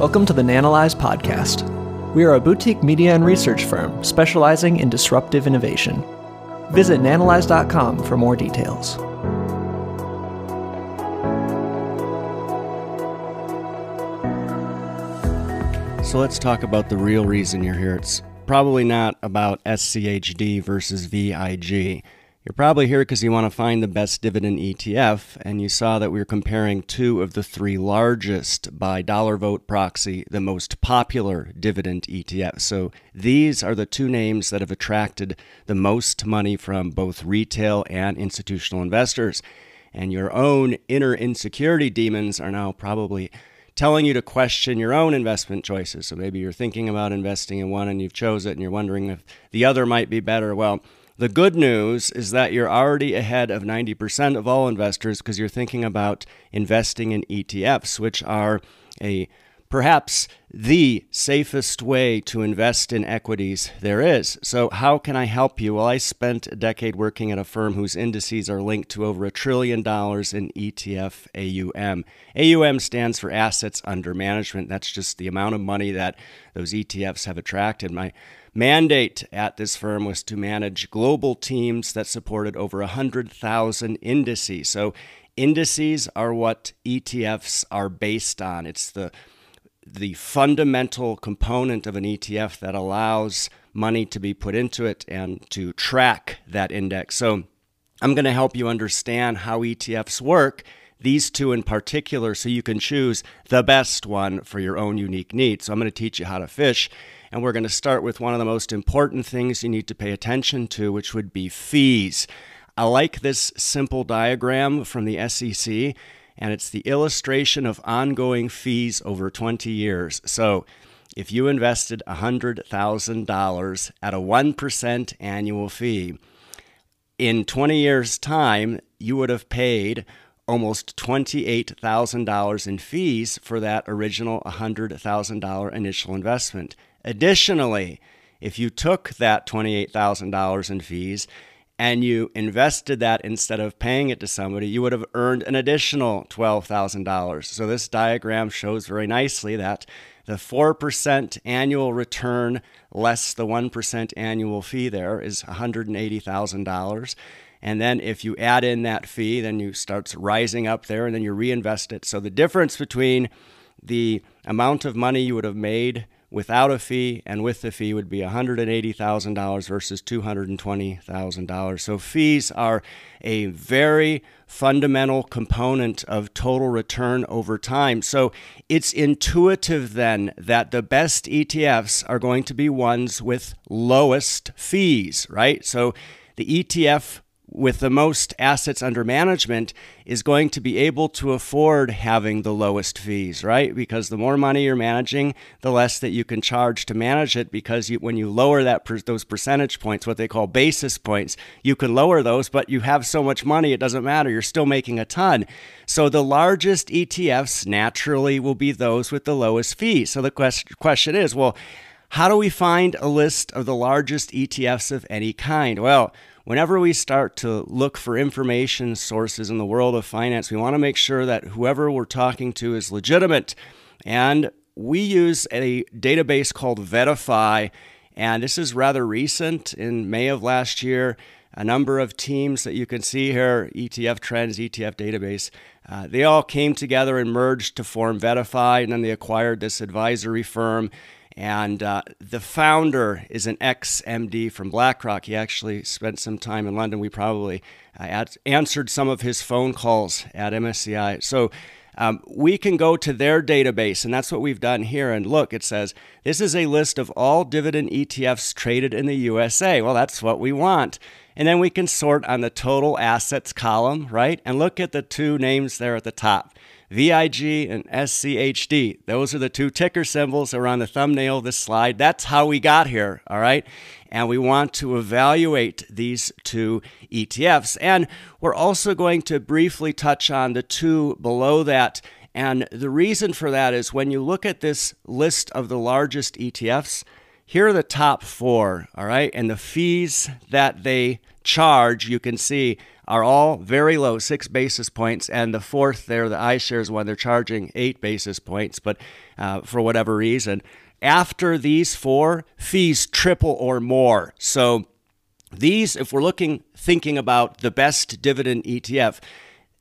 Welcome to the Nanalyze podcast. We are a boutique media and research firm specializing in disruptive innovation. Visit nanalyze.com for more details. So let's talk about the real reason you're here. It's probably not about SCHD versus VIG. You're probably here because you want to find the best dividend ETF, and you saw that we were comparing two of the three largest by dollar vote proxy, the most popular dividend ETFs. So these are the two names that have attracted the most money from both retail and institutional investors. And your own inner insecurity demons are now probably telling you to question your own investment choices. So maybe you're thinking about investing in one and you've chosen it and you're wondering if the other might be better. Well, the good news is that you're already ahead of 90% of all investors because you're thinking about investing in ETFs, which are perhaps the safest way to invest in equities there is. So how can I help you? Well, I spent a decade working at a firm whose indices are linked to over $1 trillion in ETF AUM. AUM stands for assets under management. That's just the amount of money that those ETFs have attracted. My mandate at this firm was to manage global teams that supported over 100,000 indices. So indices are what ETFs are based on. It's the fundamental component of an ETF that allows money to be put into it and to track that index. So I'm going to help you understand how ETFs work, these two in particular, so you can choose the best one for your own unique needs. So I'm going to teach you how to fish. And we're going to start with one of the most important things you need to pay attention to, which would be fees. I like this simple diagram from the SEC, and it's the illustration of ongoing fees over 20 years. So if you invested $100,000 at a 1% annual fee, in 20 years' time, you would have paid almost $28,000 in fees for that original $100,000 initial investment. Additionally, if you took that $28,000 in fees and you invested that instead of paying it to somebody, you would have earned an additional $12,000. So this diagram shows very nicely that the 4% annual return less the 1% annual fee there is $180,000. And then if you add in that fee, then you starts rising up there and then you reinvest it. So the difference between the amount of money you would have made without a fee and with the fee would be $180,000 versus $220,000. So fees are a very fundamental component of total return over time. So it's intuitive then that the best ETFs are going to be ones with lowest fees, right? So the ETF with the most assets under management is going to be able to afford having the lowest fees, right? Because the more money you're managing, the less that you can charge to manage it, because when you lower that those percentage points, what they call basis points, you can lower those, but you have so much money, it doesn't matter. You're still making a ton. So the largest ETFs naturally will be those with the lowest fees. So the question is, well, how do we find a list of the largest ETFs of any kind? Well, whenever we start to look for information sources in the world of finance, we want to make sure that whoever we're talking to is legitimate. And we use a database called Vetify, and this is rather recent. In May of last year, a number of teams that you can see here, ETF Trends, ETF Database, they all came together and merged to form Vetify, and then they acquired this advisory firm. And the founder is an ex-MD from BlackRock. He actually spent some time in London. We probably answered some of his phone calls at MSCI. So we can go to their database, and that's what we've done here. And look, it says, this is a list of all dividend ETFs traded in the USA. Well, that's what we want. And then we can sort on the total assets column, right? And look at the two names there at the top. VIG and SCHD. Those are the two ticker symbols that are on the thumbnail of this slide. That's how we got here, all right? And we want to evaluate these two ETFs. And we're also going to briefly touch on the two below that. And the reason for that is when you look at this list of the largest ETFs, here are the top four, all right? And the fees that they charge, you can see, are all very low, 6 basis points. And the fourth there, the iShares one, they're charging 8 basis points. But for whatever reason, after these four, fees triple or more. So these, if we're thinking about the best dividend ETF,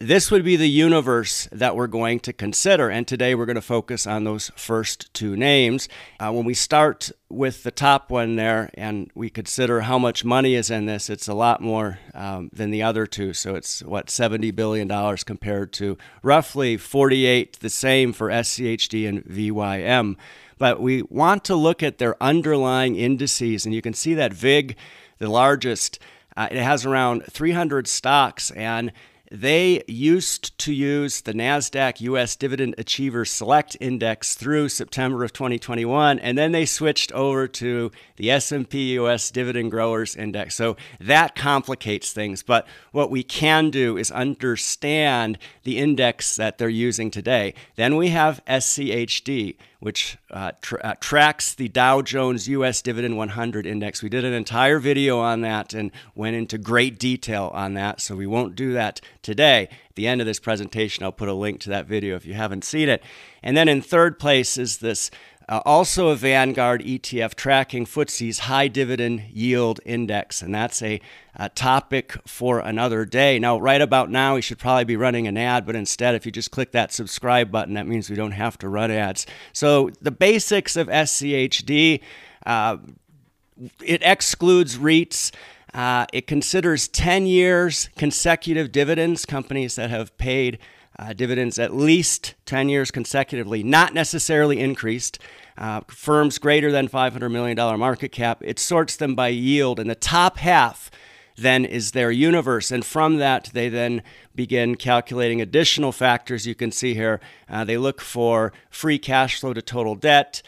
this would be the universe that we're going to consider. And today we're going to focus on those first two names. When we start with the top one there and we consider how much money is in this, it's a lot more than the other two. So it's what, $70 billion compared to roughly 48, the same for SCHD and VYM. But we want to look at their underlying indices. And you can see that VIG, the largest, it has around 300 stocks, and they used to use the NASDAQ U.S. Dividend Achievers Select Index through September of 2021, and then they switched over to the S&P U.S. Dividend Growers Index. So that complicates things, but what we can do is understand the index that they're using today. Then we have SCHD, which tracks the Dow Jones U.S. Dividend 100 Index. We did an entire video on that and went into great detail on that, so we won't do that today. At the end of this presentation, I'll put a link to that video if you haven't seen it. And then in third place is this also a Vanguard ETF tracking FTSE's High Dividend Yield Index, and that's a topic for another day. Now, right about now, we should probably be running an ad, but instead, if you just click that subscribe button, that means we don't have to run ads. So the basics of SCHD, it excludes REITs. It considers 10 years consecutive dividends, companies that have paid dividends at least 10 years consecutively, not necessarily increased. Firms greater than $500 million market cap, it sorts them by yield, and the top half then is their universe. And from that, they then begin calculating additional factors you can see here. They look for free cash flow to total debt,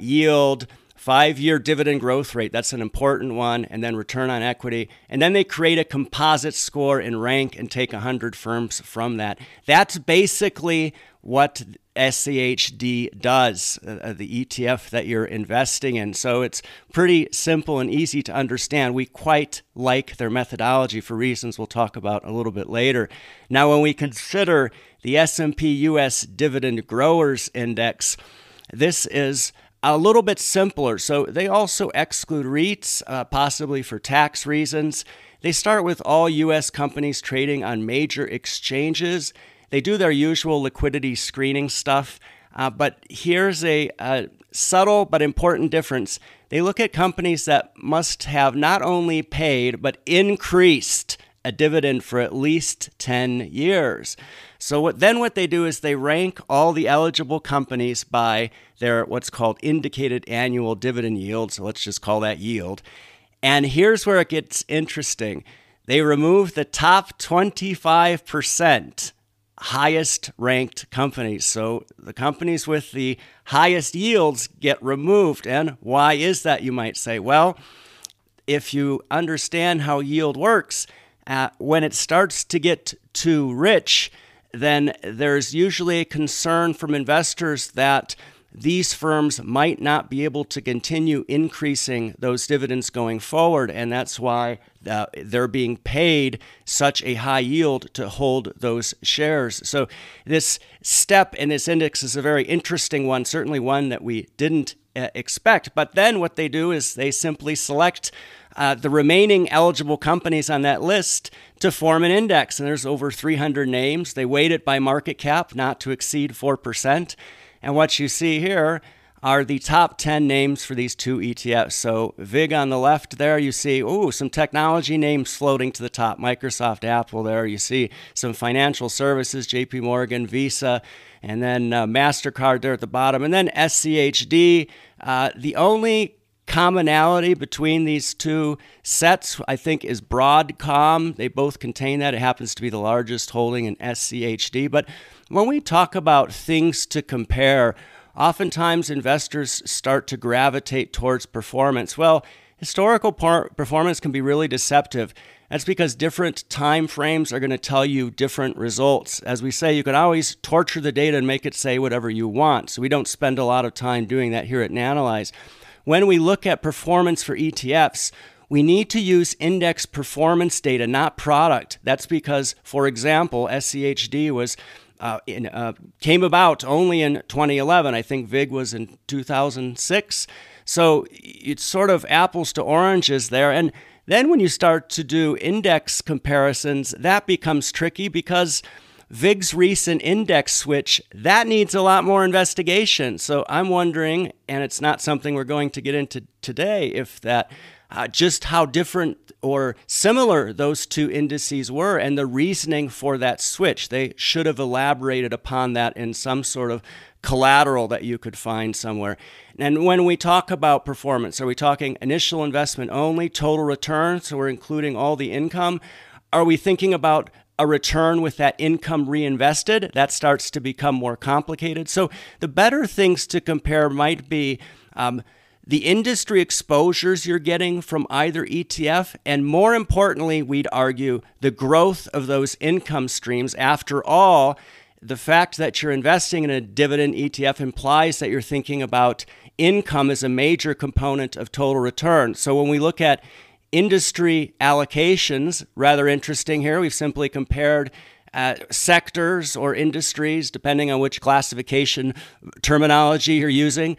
yield, 5-year dividend growth rate, that's an important one, and then return on equity. And then they create a composite score and rank and take 100 firms from that. That's basically what SCHD does, the ETF that you're investing in. So it's pretty simple and easy to understand. We quite like their methodology for reasons we'll talk about a little bit later. Now, when we consider the S&P U.S. Dividend Growers Index, this is a little bit simpler. So they also exclude REITs, possibly for tax reasons. They start with all U.S. companies trading on major exchanges. They do their usual liquidity screening stuff. But here's a subtle but important difference. They look at companies that must have not only paid but increased a dividend for at least 10 years. So what they do is they rank all the eligible companies by their what's called indicated annual dividend yield. So let's just call that yield. And here's where it gets interesting. They remove the top 25% highest ranked companies. So the companies with the highest yields get removed. And why is that, you might say? Well, if you understand how yield works, when it starts to get too rich, then there's usually a concern from investors that these firms might not be able to continue increasing those dividends going forward, and that's why they're being paid such a high yield to hold those shares. So this step in this index is a very interesting one, certainly one that we didn't expect. But then what they do is they simply select the remaining eligible companies on that list to form an index. And there's over 300 names. They weight it by market cap, not to exceed 4%. And what you see here are the top 10 names for these two ETFs. So VIG on the left there, you see, ooh, some technology names floating to the top, Microsoft, Apple there. You see some financial services, JP Morgan, Visa, and then MasterCard there at the bottom. And then SCHD, the only commonality between these two sets, I think, is Broadcom. They both contain that. It happens to be the largest holding in SCHD. But when we talk about things to compare, oftentimes investors start to gravitate towards performance. Well, historical performance can be really deceptive. That's because different time frames are going to tell you different results. As we say, you can always torture the data and make it say whatever you want. So we don't spend a lot of time doing that here at Nanalyze. When we look at performance for ETFs, We need to use index performance data, not product. That's because, for example, SCHD was came about only in 2011. I think VIG was in 2006. So it's sort of apples to oranges there. And then when you start to do index comparisons, that becomes tricky because VIG's recent index switch, that needs a lot more investigation. So I'm wondering, and it's not something we're going to get into today, if that just how different or similar those two indices were and the reasoning for that switch. They should have elaborated upon that in some sort of collateral that you could find somewhere. And when we talk about performance, are we talking initial investment only, total return, so we're including all the income? Are we thinking about a return with that income reinvested? That starts to become more complicated. So the better things to compare might be the industry exposures you're getting from either ETF, and more importantly, we'd argue the growth of those income streams. After all, the fact that you're investing in a dividend ETF implies that you're thinking about income as a major component of total return. So when we look at industry allocations, rather interesting here, we've simply compared sectors or industries, depending on which classification terminology you're using.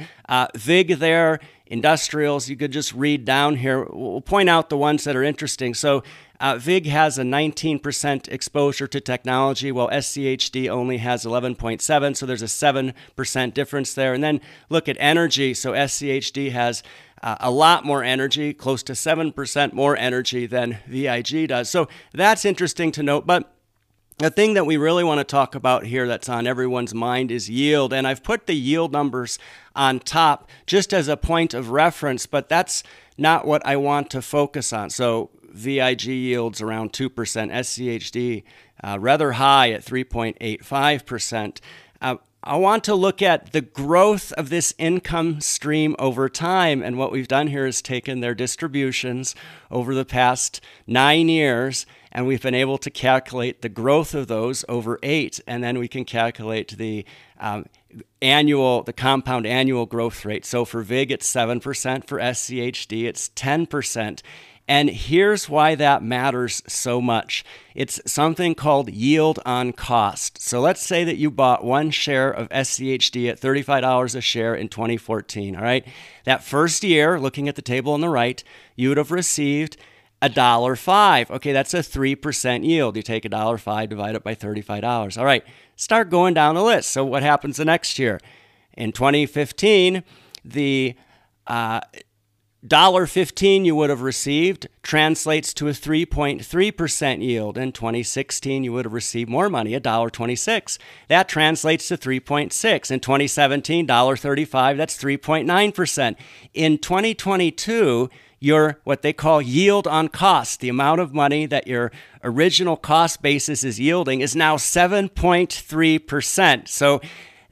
VIG there, industrials, you could just read down here. We'll point out the ones that are interesting. So VIG has a 19% exposure to technology, while SCHD only has 11.7, so there's a 7% difference there. And then look at energy. So SCHD has a lot more energy, close to 7% more energy than VIG does. So that's interesting to note. But the thing that we really want to talk about here that's on everyone's mind is yield. And I've put the yield numbers on top just as a point of reference, but that's not what I want to focus on. So VIG yields around 2%, SCHD rather high at 3.85%. I want to look at the growth of this income stream over time. And what we've done here is taken their distributions over the past 9 years, and we've been able to calculate the growth of those over 8. And then we can calculate the compound annual growth rate. So for VIG, it's 7%. For SCHD, it's 10%. And here's why that matters so much. It's something called yield on cost. So let's say that you bought one share of SCHD at $35 a share in 2014, all right? That first year, looking at the table on the right, you would have received $1.05. Okay, that's a 3% yield. You take $1.05, divide it by $35. All right, start going down the list. So what happens the next year? In 2015, the $1.15 you would have received translates to a 3.3% yield. In 2016, you would have received more money, $1.26. That translates to 3.6. In 2017, $1.35, that's 3.9%. In 2022, your what they call yield on cost, the amount of money that your original cost basis is yielding, is now 7.3%. So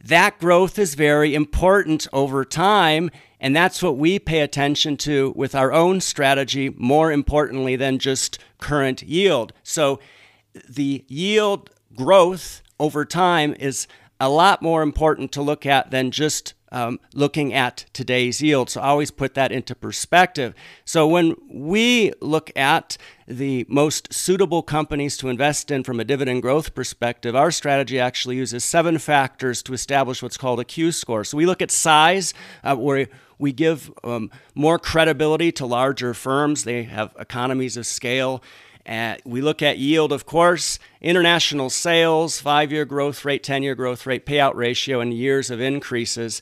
that growth is very important over time, and that's what we pay attention to with our own strategy, more importantly than just current yield. So the yield growth over time is a lot more important to look at than just looking at today's yield. So I always put that into perspective. So when we look at the most suitable companies to invest in from a dividend growth perspective, our strategy actually uses 7 factors to establish what's called a Q-score. So we look at size, where we give more credibility to larger firms. They have economies of scale. We look at yield, of course, international sales, 5-year growth rate, 10-year growth rate, payout ratio, and years of increases.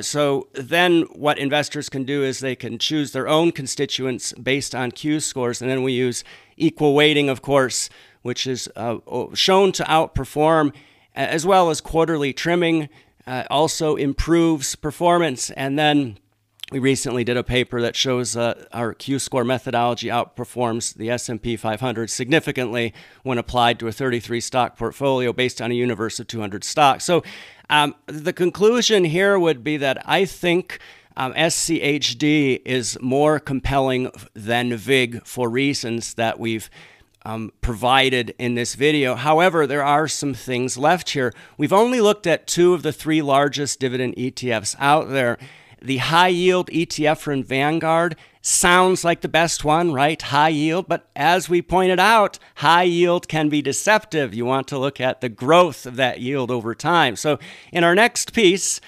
So then what investors can do is they can choose their own constituents based on Q scores. And then we use equal weighting, of course, which is shown to outperform, as well as quarterly trimming also improves performance. And then we recently did a paper that shows our Q-score methodology outperforms the S&P 500 significantly when applied to a 33-stock portfolio based on a universe of 200 stocks. So the conclusion here would be that I think SCHD is more compelling than VIG for reasons that we've provided in this video. However, there are some things left here. We've only looked at 2 of the 3 largest dividend ETFs out there. The high yield ETF from Vanguard sounds like the best one, right? High yield. But as we pointed out, high yield can be deceptive. You want to look at the growth of that yield over time. So in our next piece,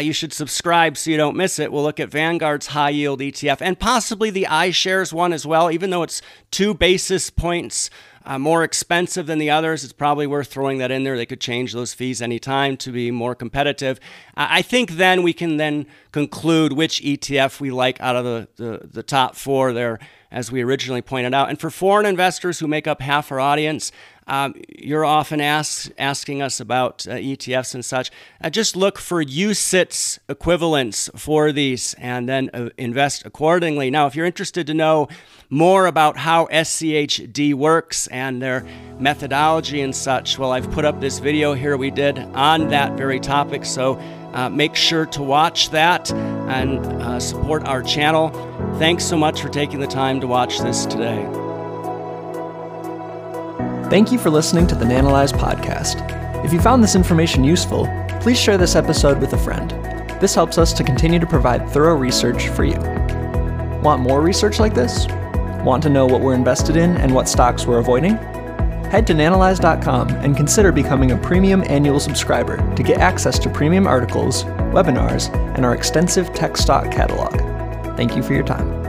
you should subscribe so you don't miss it. We'll look at Vanguard's high yield ETF and possibly the iShares one as well. Even though it's 2 basis points more expensive than the others, it's probably worth throwing that in there. They could change those fees anytime to be more competitive. I think then we can then conclude which ETF we like out of the top four there, as we originally pointed out. And for foreign investors who make up half our audience, you're often asking us about ETFs and such. Just look for UCITS equivalents for these and then invest accordingly. Now, if you're interested to know more about how SCHD works and their methodology and such, well, I've put up this video here we did on that very topic. So make sure to watch that and support our channel. Thanks so much for taking the time to watch this today. Thank you for listening to the Nanalyze podcast. If you found this information useful, please share this episode with a friend. This helps us to continue to provide thorough research for you. Want more research like this? Want to know what we're invested in and what stocks we're avoiding? Head to nanalyze.com and consider becoming a premium annual subscriber to get access to premium articles, webinars, and our extensive tech stock catalog. Thank you for your time.